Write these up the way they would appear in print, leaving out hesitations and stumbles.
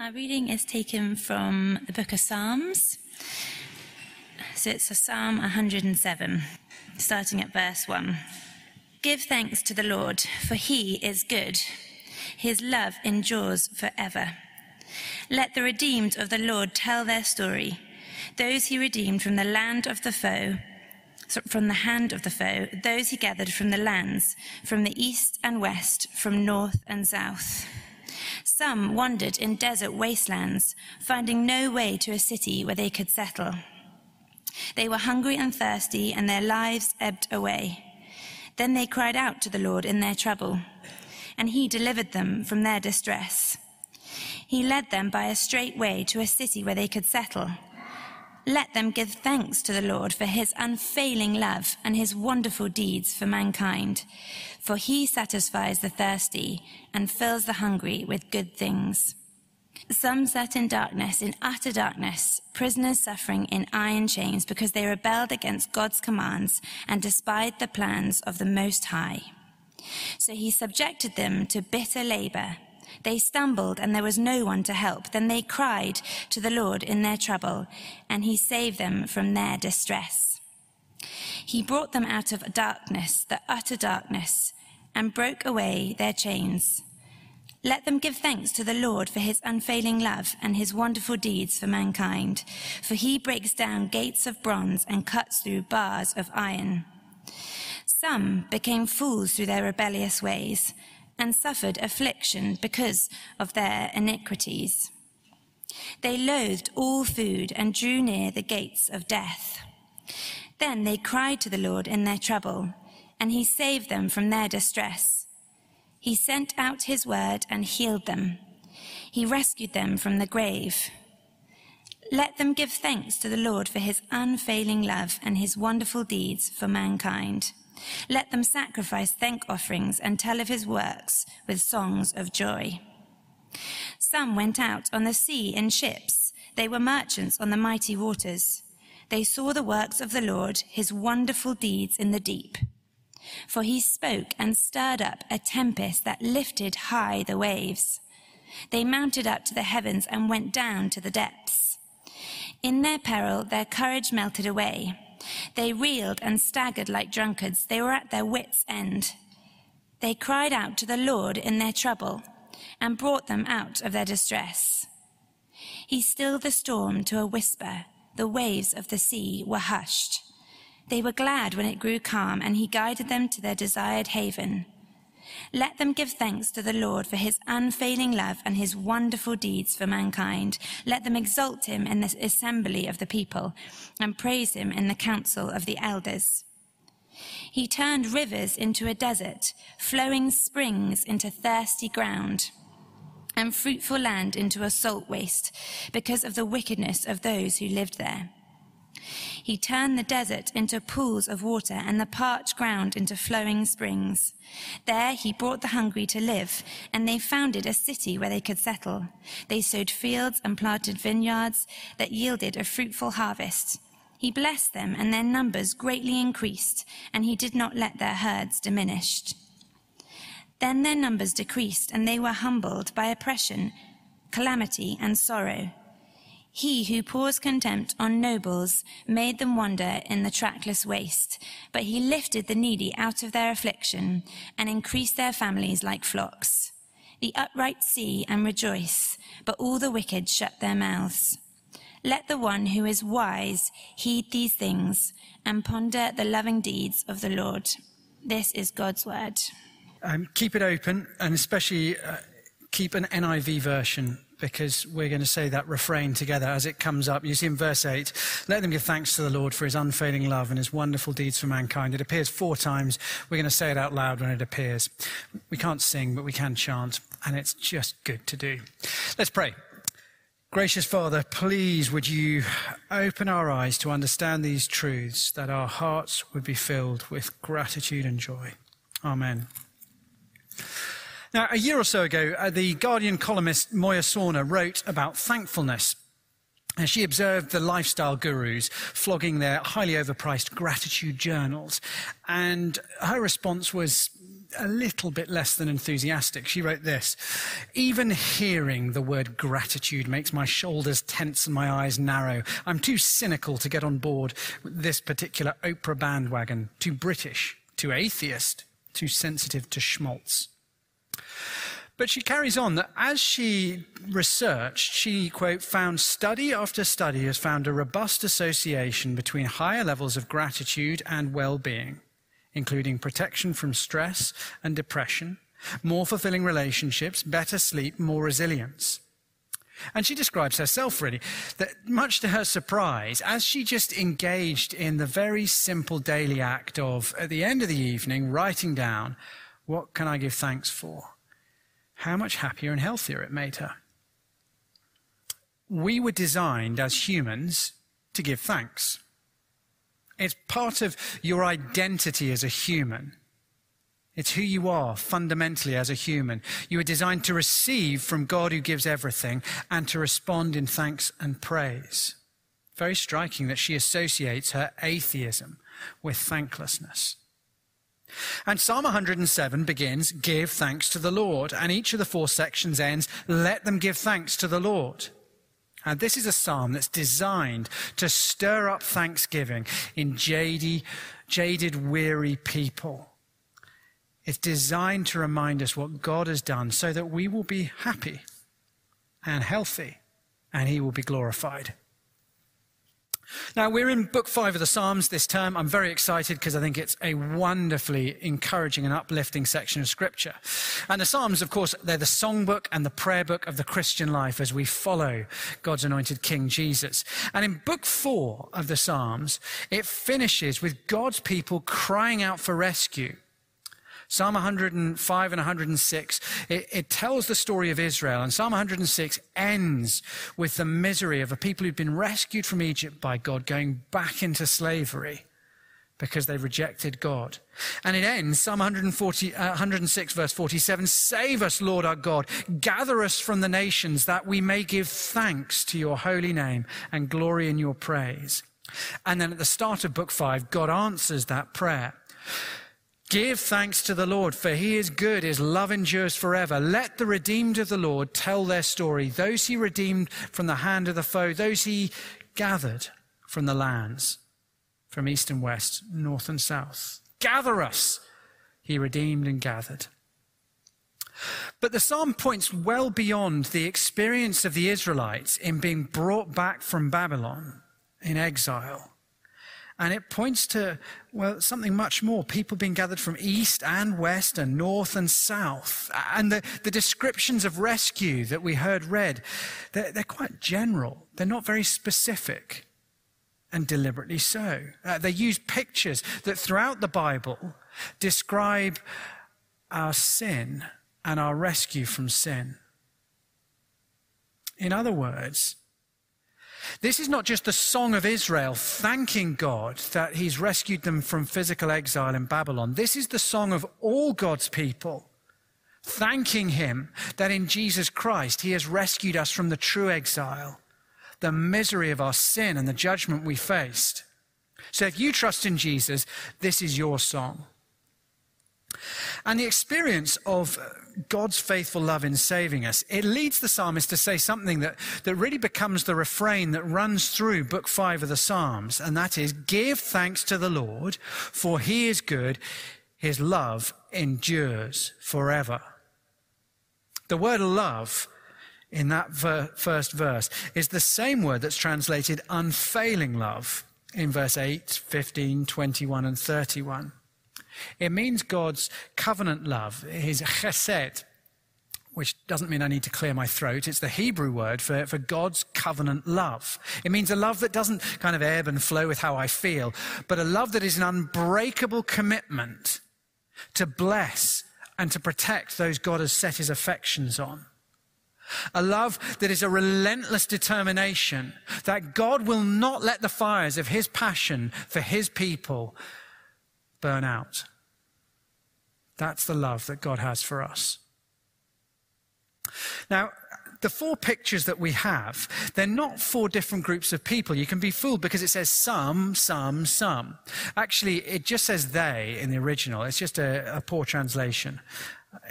Our reading is taken from the Book of Psalms, so it's Psalm 107, starting at verse 1. Give thanks to the Lord, for he is good. His love endures forever. Let the redeemed of the Lord tell their story, those he redeemed from the land of the foe, from the hand of the foe, those he gathered from the lands, from the east and west, from north and south. Some wandered in desert wastelands, finding no way to a city where they could settle. They were hungry and thirsty, and their lives ebbed away. Then they cried out to the Lord in their trouble, and he delivered them from their distress. He led them by a straight way to a city where they could settle. Let them give thanks to the Lord for his unfailing love and his wonderful deeds for mankind. For he satisfies the thirsty and fills the hungry with good things. Some sat in darkness, in utter darkness, prisoners suffering in iron chains because they rebelled against God's commands and despised the plans of the Most High. So he subjected them to bitter labor. They stumbled and there was no one to help. Then they cried to the Lord in their trouble, and he saved them from their distress. He brought them out of darkness, the utter darkness, and broke away their chains. Let them give thanks to the Lord for his unfailing love and his wonderful deeds for mankind, for he breaks down gates of bronze and cuts through bars of iron. Some became fools through their rebellious ways, and suffered affliction because of their iniquities. They loathed all food and drew near the gates of death. Then they cried to the Lord in their trouble, and he saved them from their distress. He sent out his word and healed them. He rescued them from the grave. Let them give thanks to the Lord for his unfailing love and his wonderful deeds for mankind. Let them sacrifice thank offerings and tell of his works with songs of joy. Some went out on the sea in ships. They were merchants on the mighty waters. They saw the works of the Lord, his wonderful deeds in the deep. For he spoke and stirred up a tempest that lifted high the waves. They mounted up to the heavens and went down to the depths. In their peril, their courage melted away. They reeled and staggered like drunkards. They were at their wits' end. They cried out to the Lord in their trouble and brought them out of their distress. He stilled the storm to a whisper. The waves of the sea were hushed. They were glad when it grew calm, and he guided them to their desired haven. Let them give thanks to the Lord for his unfailing love and his wonderful deeds for mankind. Let them exalt him in the assembly of the people and praise him in the council of the elders. He turned rivers into a desert, flowing springs into thirsty ground, and fruitful land into a salt waste because of the wickedness of those who lived there. He turned the desert into pools of water and the parched ground into flowing springs. There he brought the hungry to live, and they founded a city where they could settle. They sowed fields and planted vineyards that yielded a fruitful harvest. He blessed them, and their numbers greatly increased, and he did not let their herds diminish. Then their numbers decreased, and they were humbled by oppression, calamity, and sorrow. He who pours contempt on nobles made them wander in the trackless waste, but he lifted the needy out of their affliction and increased their families like flocks. The upright see and rejoice, but all the wicked shut their mouths. Let the one who is wise heed these things and ponder the loving deeds of the Lord. This is God's word. Keep it open, and especially keep an NIV version, because we're going to say that refrain together as it comes up. You see in verse 8, let them give thanks to the Lord for his unfailing love and his wonderful deeds for mankind. It appears four times. We're going to say it out loud when it appears. We can't sing, but we can chant, and it's just good to do. Let's pray. Gracious Father, please would you open our eyes to understand these truths, that our hearts would be filled with gratitude and joy. Amen. Now, a year or so ago, the Guardian columnist Moya Sauner wrote about thankfulness. And she observed the lifestyle gurus flogging their highly overpriced gratitude journals. And her response was, a little bit less than enthusiastic. She wrote this: even hearing the word gratitude makes my shoulders tense and my eyes narrow. I'm too cynical to get on board with this particular Oprah bandwagon. Too British, too atheist, too sensitive to schmaltz. But she carries on that as she researched, she, quote, found study after study has found a robust association between higher levels of gratitude and well-being, including protection from stress and depression, more fulfilling relationships, better sleep, more resilience. And she describes herself, really, that much to her surprise, as she just engaged in the very simple daily act of, at the end of the evening, writing down, what can I give thanks for? How much happier and healthier it made her. We were designed as humans to give thanks. It's part of your identity as a human. It's who you are fundamentally as a human. You are designed to receive from God who gives everything and to respond in thanks and praise. Very striking that she associates her atheism with thanklessness. And Psalm 107 begins, give thanks to the Lord. And each of the four sections ends, let them give thanks to the Lord. And this is a psalm that's designed to stir up thanksgiving in jaded, weary people. It's designed to remind us what God has done so that we will be happy and healthy and he will be glorified. Now, we're in Book 5 of the Psalms this term. I'm very excited because I think it's a wonderfully encouraging and uplifting section of Scripture. And the Psalms, of course, they're the songbook and the prayer book of the Christian life as we follow God's anointed King Jesus. And in Book 4 of the Psalms, it finishes with God's people crying out for rescue. Psalm 105 and 106, it tells the story of Israel. And Psalm 106 ends with the misery of a people who've been rescued from Egypt by God going back into slavery because they rejected God. And it ends, Psalm 106, verse 47, save us, Lord our God, gather us from the nations that we may give thanks to your holy name and glory in your praise. And then at the start of Book 5, God answers that prayer. Give thanks to the Lord, for he is good, his love endures forever. Let the redeemed of the Lord tell their story, those he redeemed from the hand of the foe, those he gathered from the lands, from east and west, north and south. Gather us, he redeemed and gathered. But the psalm points well beyond the experience of the Israelites in being brought back from Babylon in exile. And it points to, well, something much more. People being gathered from east and west and north and south. And the descriptions of rescue that we heard read, they're quite general. They're not very specific, and deliberately so. They use pictures that throughout the Bible describe our sin and our rescue from sin. In other words, this is not just the song of Israel thanking God that he's rescued them from physical exile in Babylon. This is the song of all God's people thanking him that in Jesus Christ he has rescued us from the true exile, the misery of our sin and the judgment we faced. So if you trust in Jesus, this is your song. And the experience of God's faithful love in saving us, it leads the psalmist to say something that really becomes the refrain that runs through Book 5 of the Psalms, and that is, give thanks to the Lord, for he is good, his love endures forever. The word love in that first verse is the same word that's translated unfailing love in verse 8, 15, 21, and 31. It means God's covenant love, his chesed, which doesn't mean I need to clear my throat. It's the Hebrew word for God's covenant love. It means a love that doesn't kind of ebb and flow with how I feel, but a love that is an unbreakable commitment to bless and to protect those God has set his affections on. A love that is a relentless determination that God will not let the fires of his passion for his people burn out. That's the love that God has for us. Now, the four pictures that we have, they're not four different groups of people. You can be fooled because it says some. Actually, it just says they in the original. It's just a poor translation.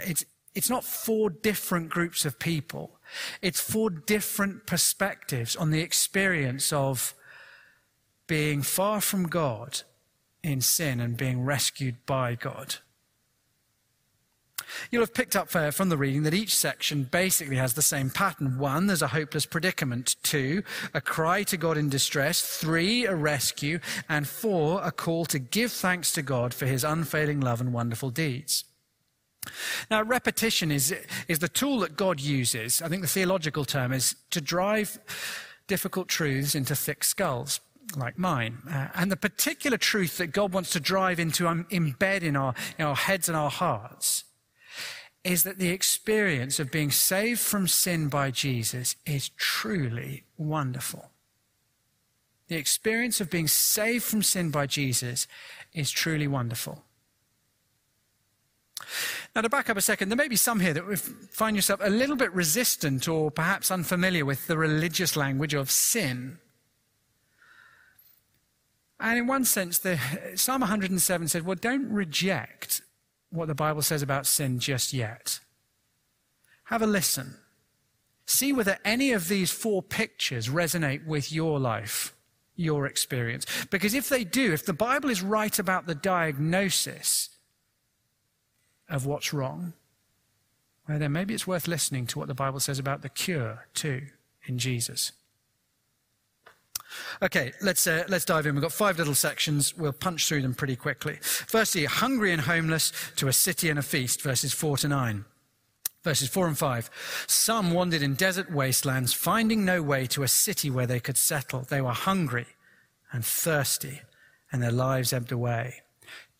It's not four different groups of people. It's four different perspectives on the experience of being far from God in sin and being rescued by God. You'll have picked up from the reading that each section basically has the same pattern. 1, there's a hopeless predicament. 2, a cry to God in distress. 3, a rescue. And 4, a call to give thanks to God for his unfailing love and wonderful deeds. Now, repetition is the tool that God uses. I think the theological term is to drive difficult truths into thick skulls, like mine. And the particular truth that God wants to drive into, embed in our heads and our hearts, is that the experience of being saved from sin by Jesus is truly wonderful. The experience of being saved from sin by Jesus is truly wonderful. Now, to back up a second, there may be some here that find yourself a little bit resistant or perhaps unfamiliar with the religious language of sin. And in one sense, the Psalm 107 said, well, don't reject what the Bible says about sin just yet. Have a listen. See whether any of these four pictures resonate with your life, your experience. Because if they do, if the Bible is right about the diagnosis of what's wrong, well, then maybe it's worth listening to what the Bible says about the cure too in Jesus. Okay, let's dive in. We've got 5 little sections. We'll punch through them pretty quickly. Firstly, hungry and homeless to a city and a feast, verses 4 to 9. Verses 4 and 5. Some wandered in desert wastelands, finding no way to a city where they could settle. They were hungry and thirsty, and their lives ebbed away.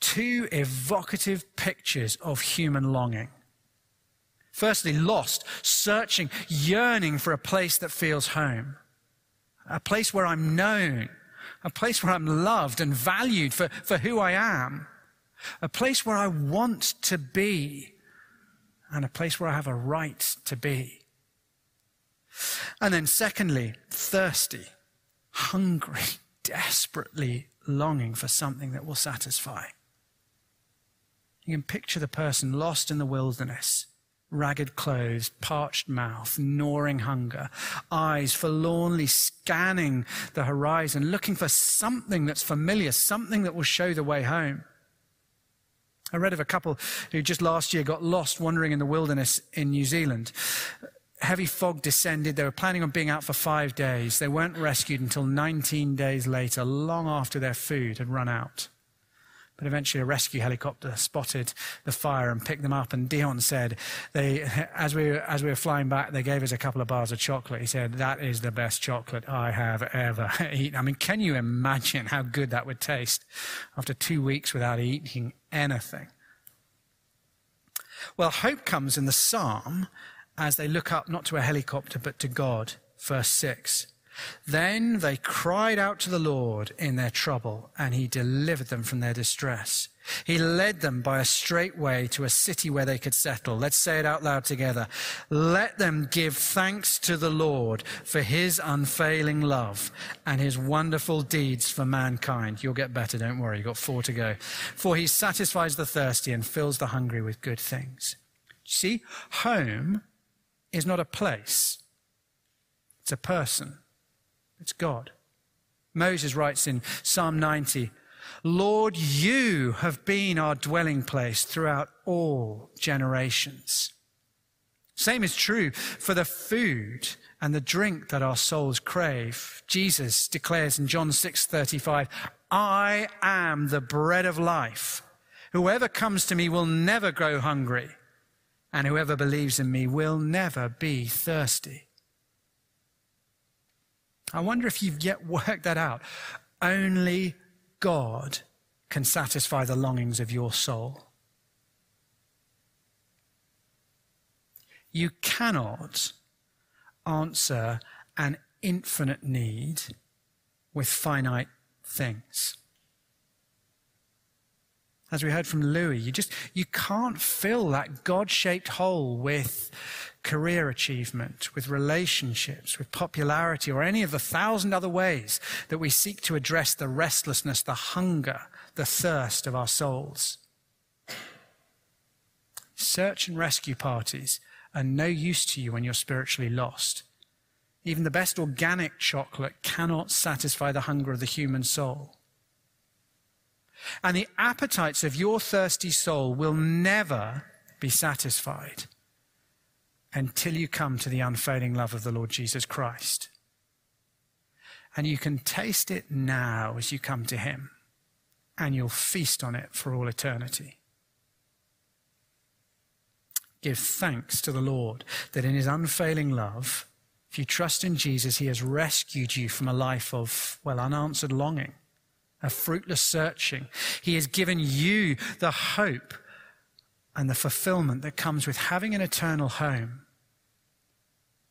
2 evocative pictures of human longing. Firstly, lost, searching, yearning for a place that feels home. A place where I'm known. A place where I'm loved and valued for who I am. A place where I want to be. And a place where I have a right to be. And then secondly, thirsty, hungry, desperately longing for something that will satisfy. You can picture the person lost in the wilderness. Ragged clothes, parched mouth, gnawing hunger, eyes forlornly scanning the horizon, looking for something that's familiar, something that will show the way home. I read of a couple who just last year got lost wandering in the wilderness in New Zealand. Heavy fog descended. They were planning on being out for 5 days. They weren't rescued until 19 days later, long after their food had run out. But eventually a rescue helicopter spotted the fire and picked them up. And Dion said, as we were flying back, they gave us a couple of bars of chocolate. He said, that is the best chocolate I have ever eaten. I mean, can you imagine how good that would taste after 2 weeks without eating anything? Well, hope comes in the psalm as they look up not to a helicopter but to God, verse 6. Then they cried out to the Lord in their trouble, and he delivered them from their distress. He led them by a straight way to a city where they could settle. Let's say it out loud together. Let them give thanks to the Lord for his unfailing love and his wonderful deeds for mankind. You'll get better, don't worry. You've got 4 to go. For he satisfies the thirsty and fills the hungry with good things. See, home is not a place. It's a person. It's God. Moses writes in Psalm 90, Lord, you have been our dwelling place throughout all generations. Same is true for the food and the drink that our souls crave. Jesus declares in John 6:35, I am the bread of life. Whoever comes to me will never grow hungry, and whoever believes in me will never be thirsty. I wonder if you've yet worked that out. Only God can satisfy the longings of your soul. You cannot answer an infinite need with finite things. As we heard from Louis, you can't fill that God-shaped hole with career achievement, with relationships, with popularity, or any of the 1,000 other ways that we seek to address the restlessness, the hunger, the thirst of our souls. Search and rescue parties are no use to you when you're spiritually lost. Even the best organic chocolate cannot satisfy the hunger of the human soul. And the appetites of your thirsty soul will never be satisfied until you come to the unfailing love of the Lord Jesus Christ. And you can taste it now as you come to him, and you'll feast on it for all eternity. Give thanks to the Lord that in his unfailing love, if you trust in Jesus, he has rescued you from a life of, well, unanswered longing, a fruitless searching. He has given you the hope and the fulfillment that comes with having an eternal home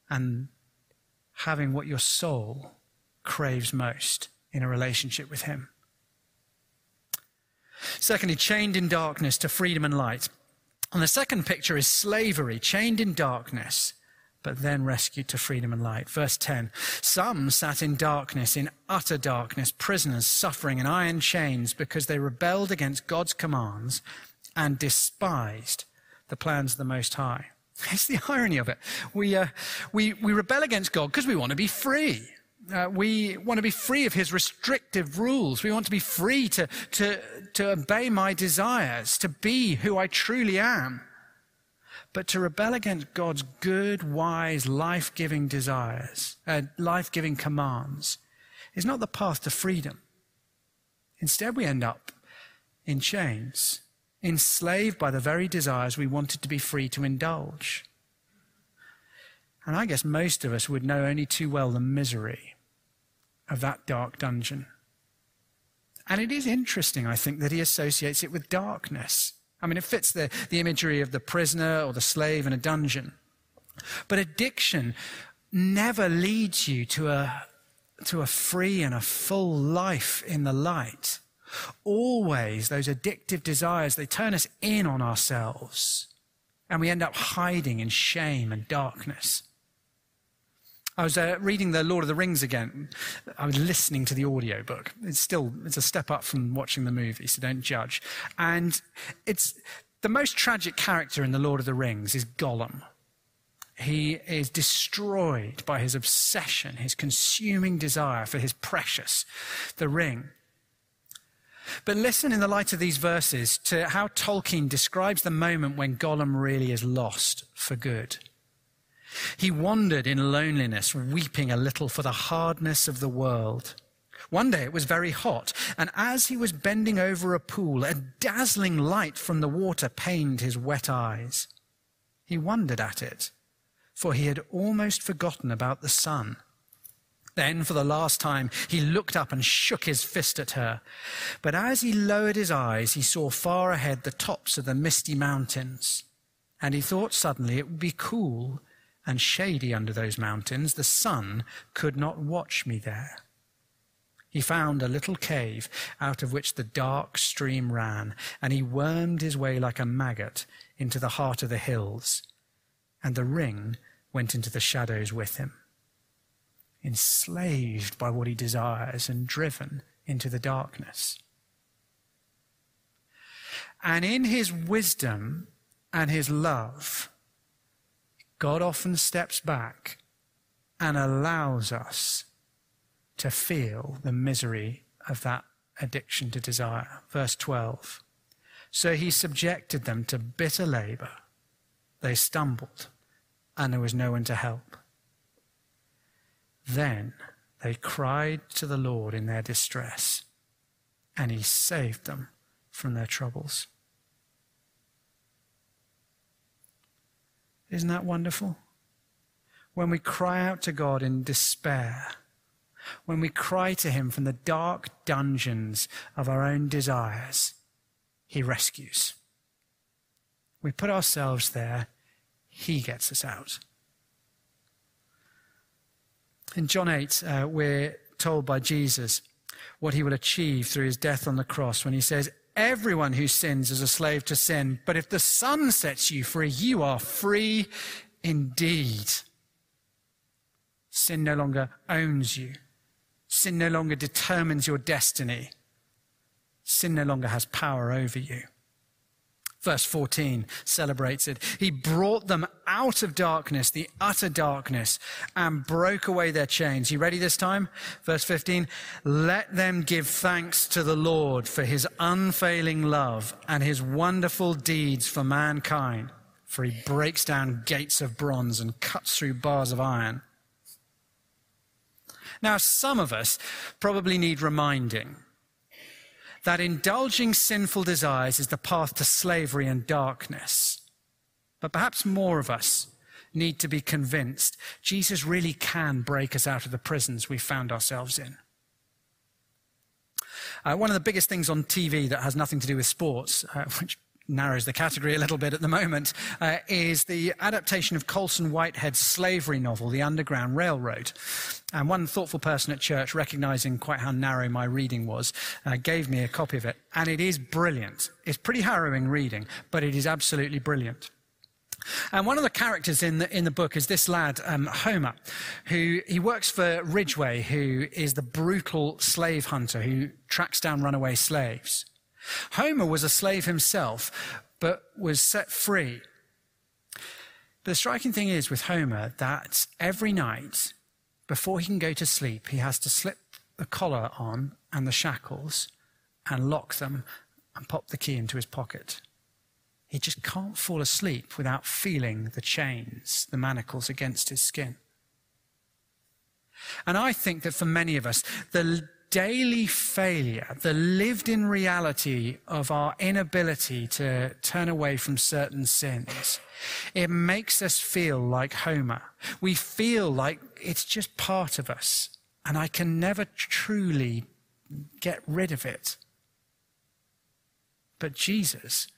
and having what your soul craves most in a relationship with him. Secondly, chained in darkness to freedom and light. And the second picture is slavery, chained in darkness, but then rescued to freedom and light. Verse 10, some sat in darkness, in utter darkness, prisoners suffering in iron chains because they rebelled against God's commands and despised the plans of the Most High. It's the irony of it. We rebel against God because we want to be free. We want to be free of his restrictive rules. We want to be free to obey my desires, to be who I truly am. But to rebel against God's good, wise, life-giving desires, life-giving commands, is not the path to freedom. Instead, we end up in chains, enslaved by the very desires we wanted to be free to indulge. And I guess most of us would know only too well the misery of that dark dungeon. And it is interesting, I think, that he associates it with darkness. I mean, it fits the imagery of the prisoner or the slave in a dungeon. But addiction never leads you to a free and a full life in the light. Always those addictive desires, they turn us in on ourselves. And we end up hiding in shame and darkness. I was reading The Lord of the Rings again. I was listening to the audiobook. It's a step up from watching the movie, so don't judge. And it's the most tragic character in The Lord of the Rings is Gollum. He is destroyed by his obsession, his consuming desire for his precious, the ring. But listen in the light of these verses to how Tolkien describes the moment when Gollum really is lost for good. He wandered in loneliness, weeping a little for the hardness of the world. One day it was very hot, and as he was bending over a pool, a dazzling light from the water pained his wet eyes. He wondered at it, for he had almost forgotten about the sun. Then, for the last time, he looked up and shook his fist at her. But as he lowered his eyes, he saw far ahead the tops of the misty mountains, and he thought suddenly it would be cool and shady under those mountains. The sun could not watch me there. He found a little cave out of which the dark stream ran, and he wormed his way like a maggot into the heart of the hills, and the ring went into the shadows with him. Enslaved by what he desires and driven into the darkness. And in his wisdom and his love, God often steps back and allows us to feel the misery of that addiction to desire. Verse 12, so he subjected them to bitter labor. They stumbled, and there was no one to help. Then they cried to the Lord in their distress, and he saved them from their troubles. Isn't that wonderful? When we cry out to God in despair, when we cry to him from the dark dungeons of our own desires, he rescues. We put ourselves there, he gets us out. In John 8, we're told by Jesus what he will achieve through his death on the cross when he says, everyone who sins is a slave to sin, but if the Son sets you free, you are free indeed. Sin no longer owns you. Sin no longer determines your destiny. Sin no longer has power over you. Verse 14 celebrates it. He brought them out of darkness, the utter darkness, and broke away their chains. You ready this time? Verse 15, let them give thanks to the Lord for his unfailing love and his wonderful deeds for mankind, for he breaks down gates of bronze and cuts through bars of iron. Now, some of us probably need reminding that indulging sinful desires is the path to slavery and darkness. But perhaps more of us need to be convinced Jesus really can break us out of the prisons we found ourselves in. One of the biggest things on TV that has nothing to do with sports, which narrows the category a little bit at the moment, is the adaptation of Colson Whitehead's slavery novel, The Underground Railroad. And one thoughtful person at church, recognizing quite how narrow my reading was, gave me a copy of it. And it is brilliant. It's pretty harrowing reading, but it is absolutely brilliant. And one of the characters in the book is this lad, Homer, who he works for Ridgeway, who is the brutal slave hunter who tracks down runaway slaves. Homer was a slave himself, but was set free. The striking thing is with Homer that every night, before he can go to sleep, he has to slip the collar on and the shackles and lock them and pop the key into his pocket. He just can't fall asleep without feeling the chains, the manacles against his skin. And I think that for many of us, the daily failure, the lived-in reality of our inability to turn away from certain sins, it makes us feel like Homer. We feel like it's just part of us, and I can never truly get rid of it. But Jesus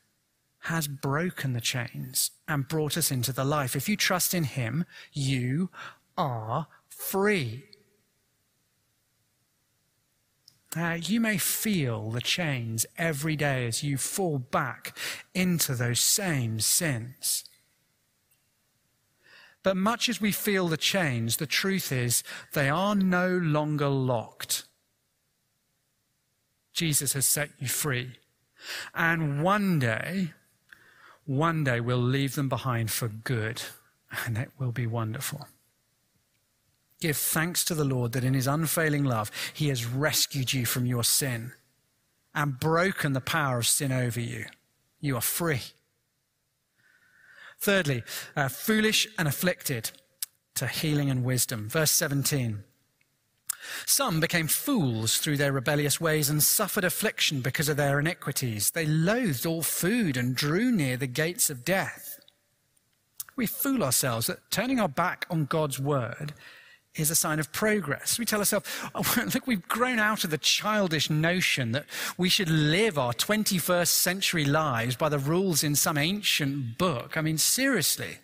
has broken the chains and brought us into the life. If you trust in him, you are free. You may feel the chains every day as you fall back into those same sins. But much as we feel the chains, the truth is they are no longer locked. Jesus has set you free. And one day we'll leave them behind for good, and it will be wonderful. Give thanks to the Lord that in his unfailing love, he has rescued you from your sin and broken the power of sin over you. You are free. Thirdly, foolish and afflicted, to healing and wisdom. Verse 17. Some became fools through their rebellious ways and suffered affliction because of their iniquities. They loathed all food and drew near the gates of death. We fool ourselves that turning our back on God's word is a sign of progress. We tell ourselves, oh, look, we've grown out of the childish notion that we should live our 21st century lives by the rules in some ancient book. I mean, seriously,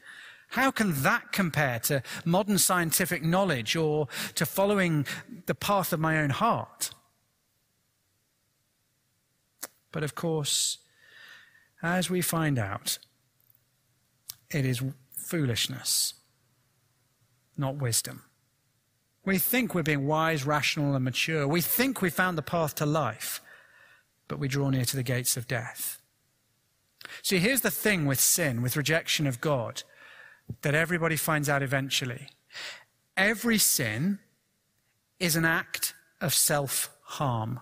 how can that compare to modern scientific knowledge or to following the path of my own heart? But of course, as we find out, it is foolishness, not wisdom. We think we're being wise, rational, and mature. We think we found the path to life, but we draw near to the gates of death. See, here's the thing with sin, with rejection of God, that everybody finds out eventually. Every sin is an act of self-harm.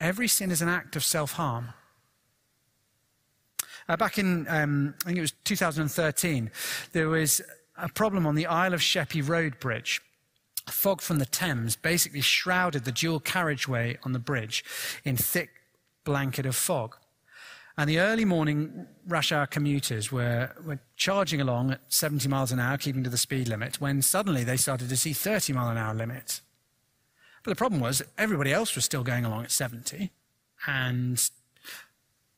Every sin is an act of self-harm. Back in, I think it was 2013, there was a problem on the Isle of Sheppey Road Bridge. Fog from the Thames basically shrouded the dual carriageway on the bridge in thick blanket of fog. And the early morning rush hour commuters were charging along at 70 miles an hour, keeping to the speed limit, when suddenly they started to see 30 mile an hour limits. But the problem was everybody else was still going along at 70, and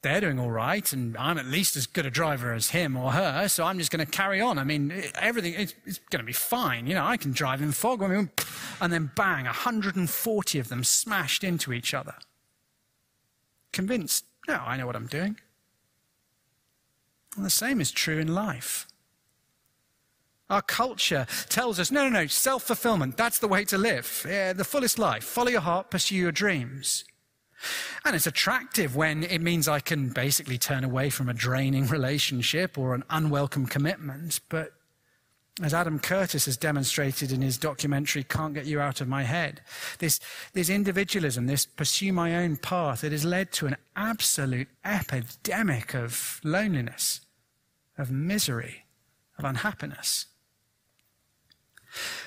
they're doing all right, and I'm at least as good a driver as him or her, so I'm just going to carry on. I mean, everything, it's going to be fine. You know, I can drive in fog. I mean, and then bang, 140 of them smashed into each other. Convinced, no, I know what I'm doing. And the same is true in life. Our culture tells us, no, self-fulfillment, that's the way to live, the fullest life. Follow your heart, pursue your dreams. And it's attractive when it means I can basically turn away from a draining relationship or an unwelcome commitment. But as Adam Curtis has demonstrated in his documentary, Can't Get You Out of My Head, this individualism, this pursue my own path, it has led to an absolute epidemic of loneliness, of misery, of unhappiness.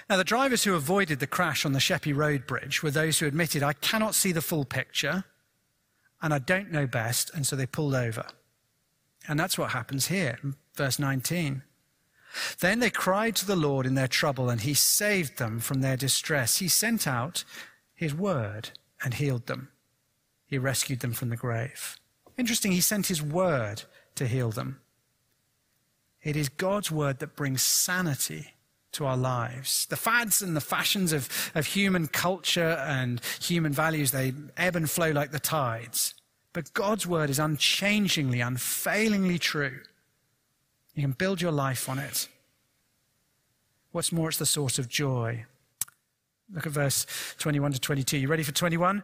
Now, the drivers who avoided the crash on the Sheppey Road Bridge were those who admitted, I cannot see the full picture, and I don't know best, and so they pulled over. And that's what happens here, verse 19. Then they cried to the Lord in their trouble, and he saved them from their distress. He sent out his word and healed them. He rescued them from the grave. Interesting, he sent his word to heal them. It is God's word that brings sanity to our lives. The fads and the fashions of human culture and human values, they ebb and flow like the tides. But God's word is unchangingly, unfailingly true. You can build your life on it. What's more, it's the source of joy. Look at verse 21 to 22. You ready for 21?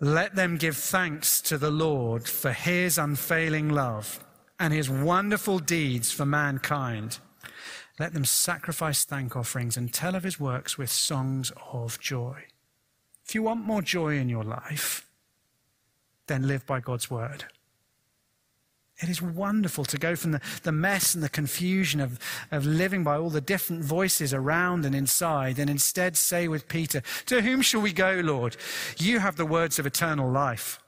Let them give thanks to the Lord for his unfailing love and his wonderful deeds for mankind. Let them sacrifice thank offerings and tell of his works with songs of joy. If you want more joy in your life, then live by God's word. It is wonderful to go from the mess and the confusion of living by all the different voices around and inside, and instead say with Peter, to whom shall we go, Lord? You have the words of eternal life.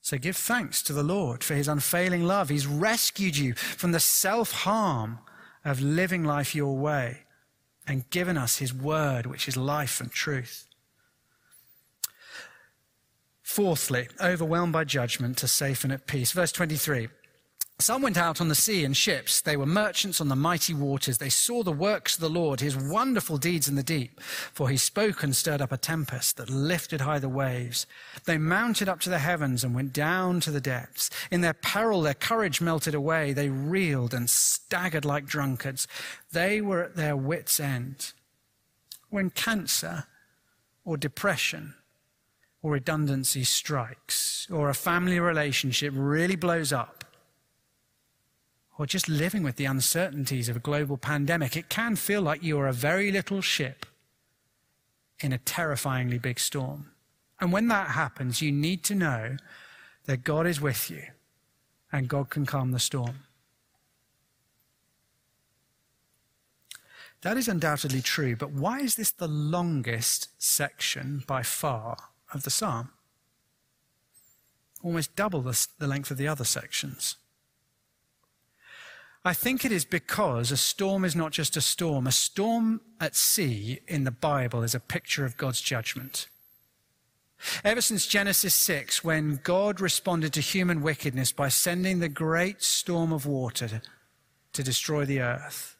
So give thanks to the Lord for his unfailing love. He's rescued you from the self-harm of living life your way and given us his word, which is life and truth. Fourthly, overwhelmed by judgment, to safe and at peace. Verse 23, some went out on the sea in ships. They were merchants on the mighty waters. They saw the works of the Lord, his wonderful deeds in the deep. For he spoke and stirred up a tempest that lifted high the waves. They mounted up to the heavens and went down to the depths. In their peril, their courage melted away. They reeled and staggered like drunkards. They were at their wits' end. When cancer or depression or redundancy strikes, or a family relationship really blows up, or just living with the uncertainties of a global pandemic, it can feel like you are a very little ship in a terrifyingly big storm. And when that happens, you need to know that God is with you and God can calm the storm. That is undoubtedly true, but why is this the longest section by far of the psalm? Almost double the length of the other sections. I think it is because a storm is not just a storm. A storm at sea in the Bible is a picture of God's judgment. Ever since Genesis 6, when God responded to human wickedness by sending the great storm of water to destroy the earth.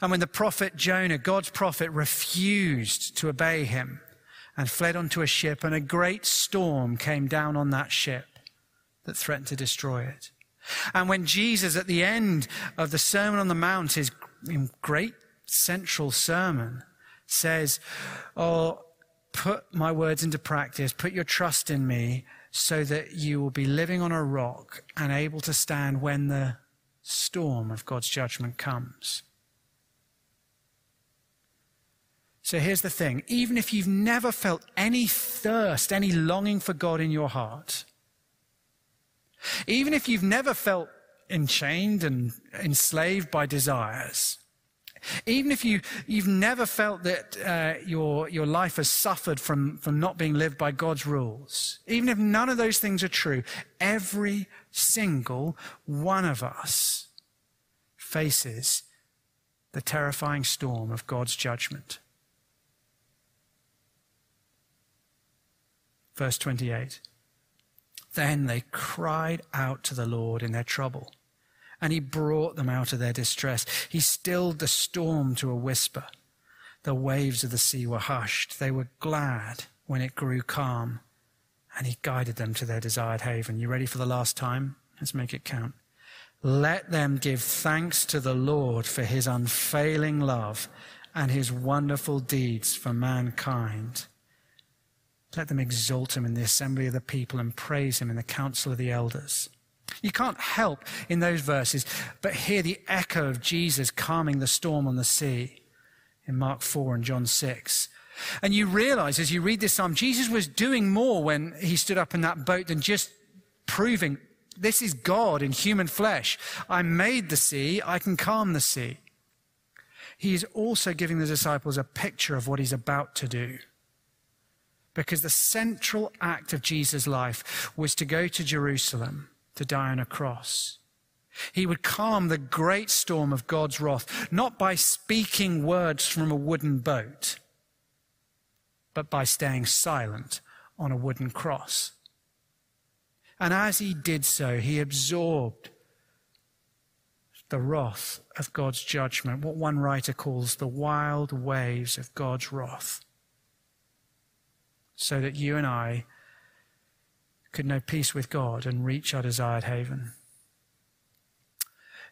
And when the prophet Jonah, God's prophet, refused to obey him and fled onto a ship, and a great storm came down on that ship that threatened to destroy it. And when Jesus, at the end of the Sermon on the Mount, his great central sermon, says, oh, put my words into practice, put your trust in me, so that you will be living on a rock and able to stand when the storm of God's judgment comes. So here's the thing. Even if you've never felt any thirst, any longing for God in your heart, even if you've never felt enchained and enslaved by desires, even if you've never felt that your life has suffered from not being lived by God's rules, even if none of those things are true, every single one of us faces the terrifying storm of God's judgment. Verse 28. Then they cried out to the Lord in their trouble, and he brought them out of their distress. He stilled the storm to a whisper. The waves of the sea were hushed. They were glad when it grew calm, and he guided them to their desired haven. You ready for the last time? Let's make it count. Let them give thanks to the Lord for his unfailing love and his wonderful deeds for mankind. Let them exalt him in the assembly of the people and praise him in the council of the elders. You can't help in those verses but hear the echo of Jesus calming the storm on the sea in Mark 4 and John 6. And you realize as you read this psalm, Jesus was doing more when he stood up in that boat than just proving, this is God in human flesh. I made the sea, I can calm the sea. He is also giving the disciples a picture of what he's about to do. Because the central act of Jesus' life was to go to Jerusalem to die on a cross. He would calm the great storm of God's wrath, not by speaking words from a wooden boat, but by staying silent on a wooden cross. And as he did so, he absorbed the wrath of God's judgment, what one writer calls the wild waves of God's wrath, so that you and I could know peace with God and reach our desired haven.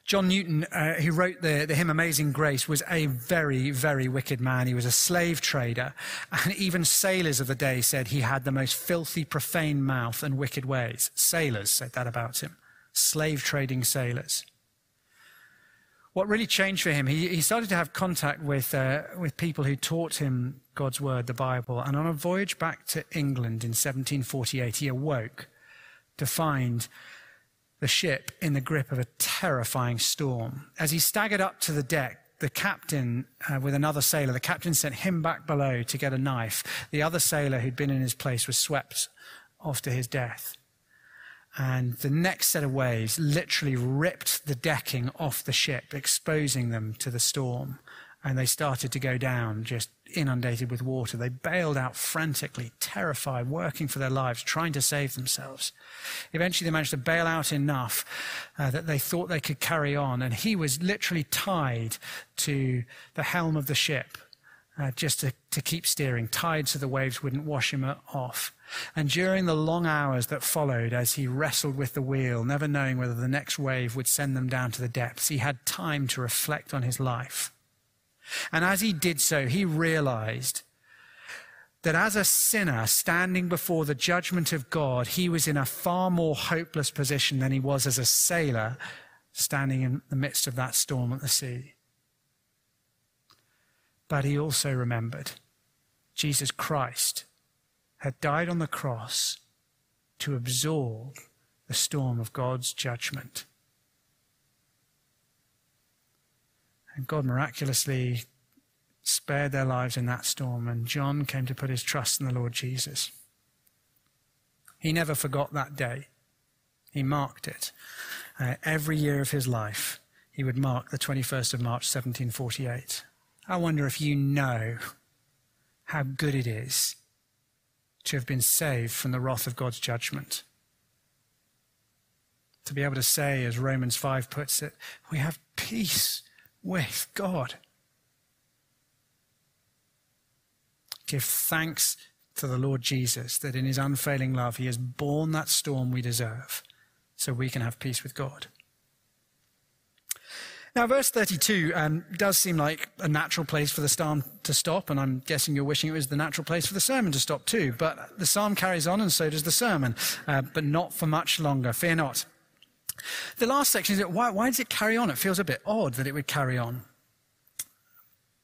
John Newton, who wrote the hymn Amazing Grace, was a very, very wicked man. He was a slave trader, and even sailors of the day said he had the most filthy, profane mouth and wicked ways. Sailors said that about him, slave-trading sailors. What really changed for him, he started to have contact with people who taught him God's word, the Bible, and on a voyage back to England in 1748, he awoke to find the ship in the grip of a terrifying storm. As he staggered up to the deck, the captain, with another sailor, the captain sent him back below to get a knife. The other sailor who'd been in his place was swept off to his death. And the next set of waves literally ripped the decking off the ship, exposing them to the storm. And they started to go down, just inundated with water. They bailed out frantically, terrified, working for their lives, trying to save themselves. Eventually they managed to bail out enough that they thought they could carry on. And he was literally tied to the helm of the ship, just to keep steering, tied so the waves wouldn't wash him off. And during the long hours that followed, as he wrestled with the wheel, never knowing whether the next wave would send them down to the depths, he had time to reflect on his life. And as he did so, he realized that as a sinner standing before the judgment of God, he was in a far more hopeless position than he was as a sailor standing in the midst of that storm at the sea. But he also remembered Jesus Christ had died on the cross to absorb the storm of God's judgment. And God miraculously spared their lives in that storm, and John came to put his trust in the Lord Jesus. He never forgot that day. He marked it. Every year of his life, he would mark the 21st of March, 1748. I wonder if you know how good it is to have been saved from the wrath of God's judgment. To be able to say, as Romans 5 puts it, we have peace with God. Give thanks to the Lord Jesus that in his unfailing love he has borne that storm we deserve so we can have peace with God. Now, verse 32 does seem like a natural place for the psalm to stop, and I'm guessing you're wishing it was the natural place for the sermon to stop too. But the psalm carries on, and so does the sermon, but not for much longer. Fear not. The last section is, why does it carry on? It feels a bit odd that it would carry on.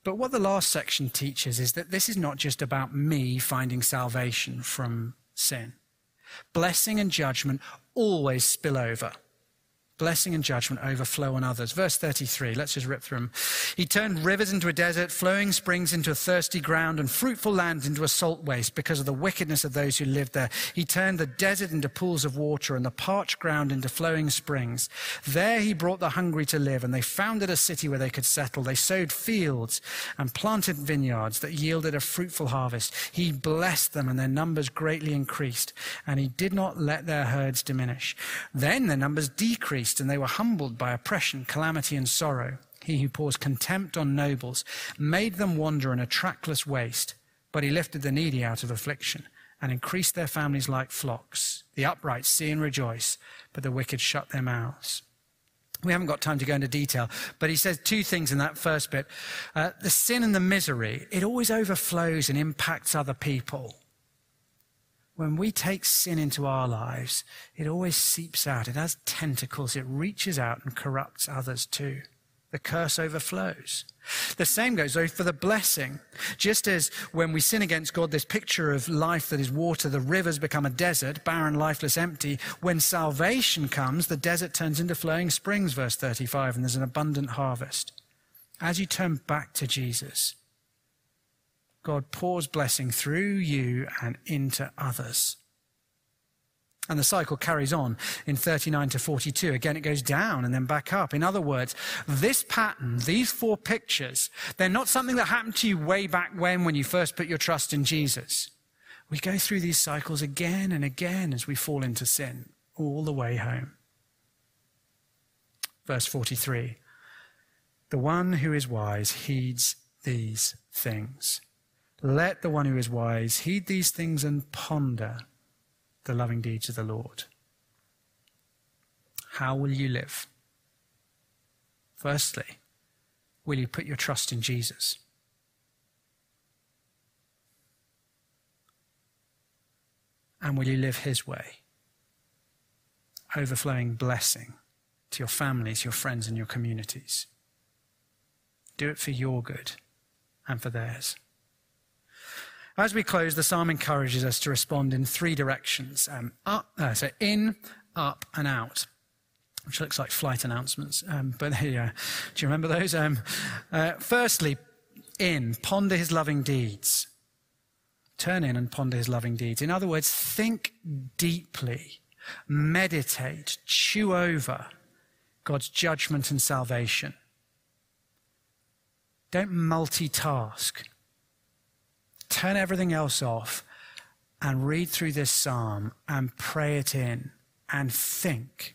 But what the last section teaches is that this is not just about me finding salvation from sin. Blessing and judgment always spill over. Blessing and judgment overflow on others. Verse 33, let's just rip through them. He turned rivers into a desert, flowing springs into a thirsty ground, and fruitful land into a salt waste because of the wickedness of those who lived there. He turned the desert into pools of water and the parched ground into flowing springs. There he brought the hungry to live, and they founded a city where they could settle. They sowed fields and planted vineyards that yielded a fruitful harvest. He blessed them, and their numbers greatly increased, and he did not let their herds diminish. Then their numbers decreased, and they were humbled by oppression, calamity, and sorrow. He who pours contempt on nobles made them wander in a trackless waste, but he lifted the needy out of affliction and increased their families like flocks. The upright see and rejoice, but the wicked shut their mouths. We haven't got time to go into detail, but he says two things in that first bit. The sin and the misery, it always overflows and impacts other people. When we take sin into our lives, it always seeps out. It has tentacles. It reaches out and corrupts others too. The curse overflows. The same goes though for the blessing. Just as when we sin against God, this picture of life that is water, the rivers become a desert, barren, lifeless, empty. When salvation comes, the desert turns into flowing springs, verse 35, and there's an abundant harvest. As you turn back to Jesus, God pours blessing through you and into others. And the cycle carries on in 39 to 42. Again, it goes down and then back up. In other words, this pattern, these four pictures, they're not something that happened to you way back when you first put your trust in Jesus. We go through these cycles again and again as we fall into sin, all the way home. Verse 43, the one who is wise heeds these things. Let the one who is wise heed these things and ponder the loving deeds of the Lord. How will you live? Firstly, will you put your trust in Jesus? And will you live his way? Overflowing blessing to your families, your friends, and your communities. Do it for your good and for theirs. As we close, the psalm encourages us to respond in three directions. In, up, and out, which looks like flight announcements. Do you remember those? Firstly, in, ponder his loving deeds. Turn in and ponder his loving deeds. In other words, think deeply, meditate, chew over God's judgment and salvation. Don't multitask. Turn everything else off and read through this psalm and pray it in and think.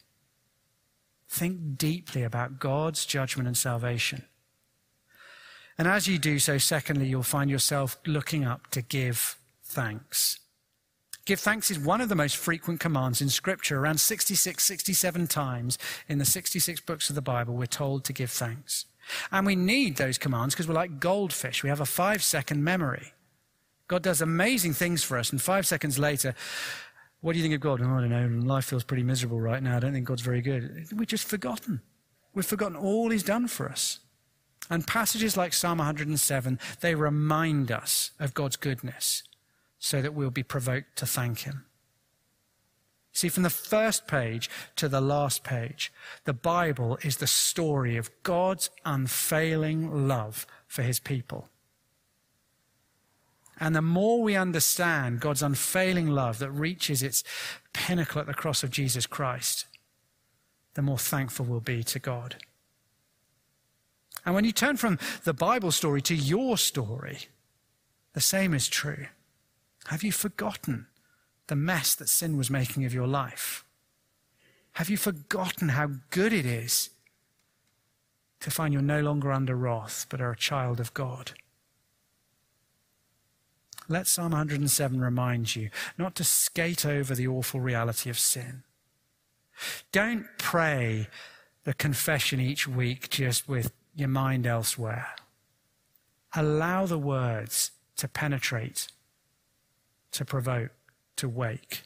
Think deeply about God's judgment and salvation. And as you do so, secondly, you'll find yourself looking up to give thanks. Give thanks is one of the most frequent commands in Scripture. Around 66, 67 times in the 66 books of the Bible, we're told to give thanks. And we need those commands because we're like goldfish. We have a 5-second memory. God does amazing things for us. And 5 seconds later, what do you think of God? Oh, I don't know. Life feels pretty miserable right now. I don't think God's very good. We've just forgotten. We've forgotten all he's done for us. And passages like Psalm 107, they remind us of God's goodness so that we'll be provoked to thank him. See, from the first page to the last page, the Bible is the story of God's unfailing love for his people. And the more we understand God's unfailing love that reaches its pinnacle at the cross of Jesus Christ, the more thankful we'll be to God. And when you turn from the Bible story to your story, the same is true. Have you forgotten the mess that sin was making of your life? Have you forgotten how good it is to find you're no longer under wrath, but are a child of God? Let Psalm 107 remind you not to skate over the awful reality of sin. Don't pray the confession each week just with your mind elsewhere. Allow the words to penetrate, to provoke, to wake.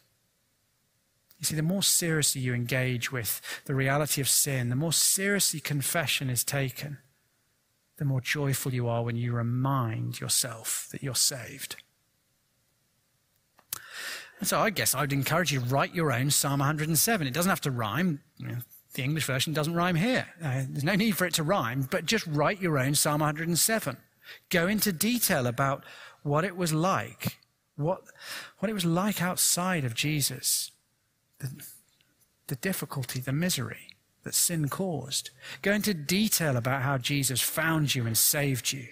You see, the more seriously you engage with the reality of sin, the more seriously confession is taken, the more joyful you are when you remind yourself that you're saved. And so I guess I'd encourage you to write your own Psalm 107. It doesn't have to rhyme. You know, the English version doesn't rhyme here. There's no need for it to rhyme, but just write your own Psalm 107. Go into detail about what it was like, what it was like outside of Jesus, the difficulty, the misery that sin caused. Go into detail about how Jesus found you and saved you.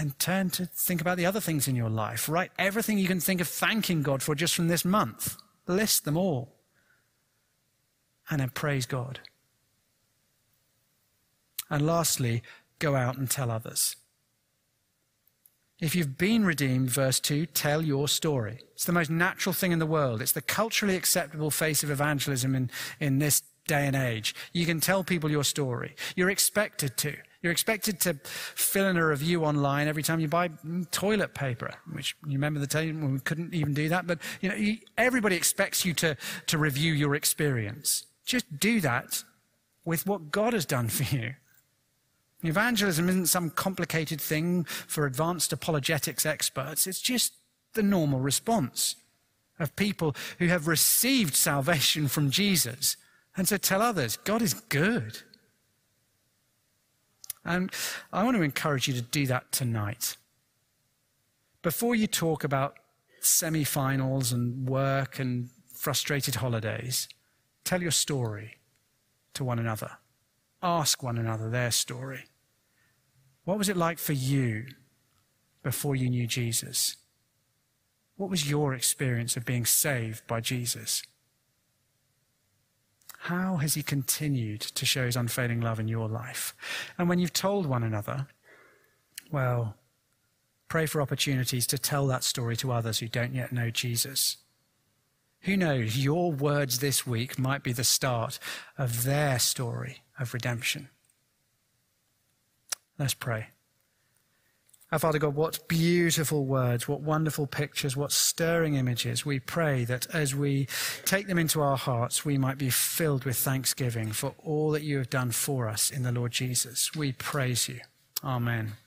And turn to think about the other things in your life. Write everything you can think of thanking God for just from this month. List them all. And then praise God. And lastly, go out and tell others. If you've been redeemed, verse 2, tell your story. It's the most natural thing in the world. It's the culturally acceptable face of evangelism in this day and age. You can tell people your story. You're expected to. You're expected to fill in a review online every time you buy toilet paper, which you remember the time when we couldn't even do that. But you know, everybody expects you to review your experience. Just do that with what God has done for you. Evangelism isn't some complicated thing for advanced apologetics experts. It's just the normal response of people who have received salvation from Jesus. And so tell others, God is good. And I want to encourage you to do that tonight. Before you talk about semi-finals and work and frustrated holidays, tell your story to one another. Ask one another their story. What was it like for you before you knew Jesus? What was your experience of being saved by Jesus? How has he continued to show his unfailing love in your life? And when you've told one another, well, pray for opportunities to tell that story to others who don't yet know Jesus. Who knows, your words this week might be the start of their story of redemption. Let's pray. Our Father God, what beautiful words, what wonderful pictures, what stirring images. We pray that as we take them into our hearts, we might be filled with thanksgiving for all that you have done for us in the Lord Jesus. We praise you. Amen.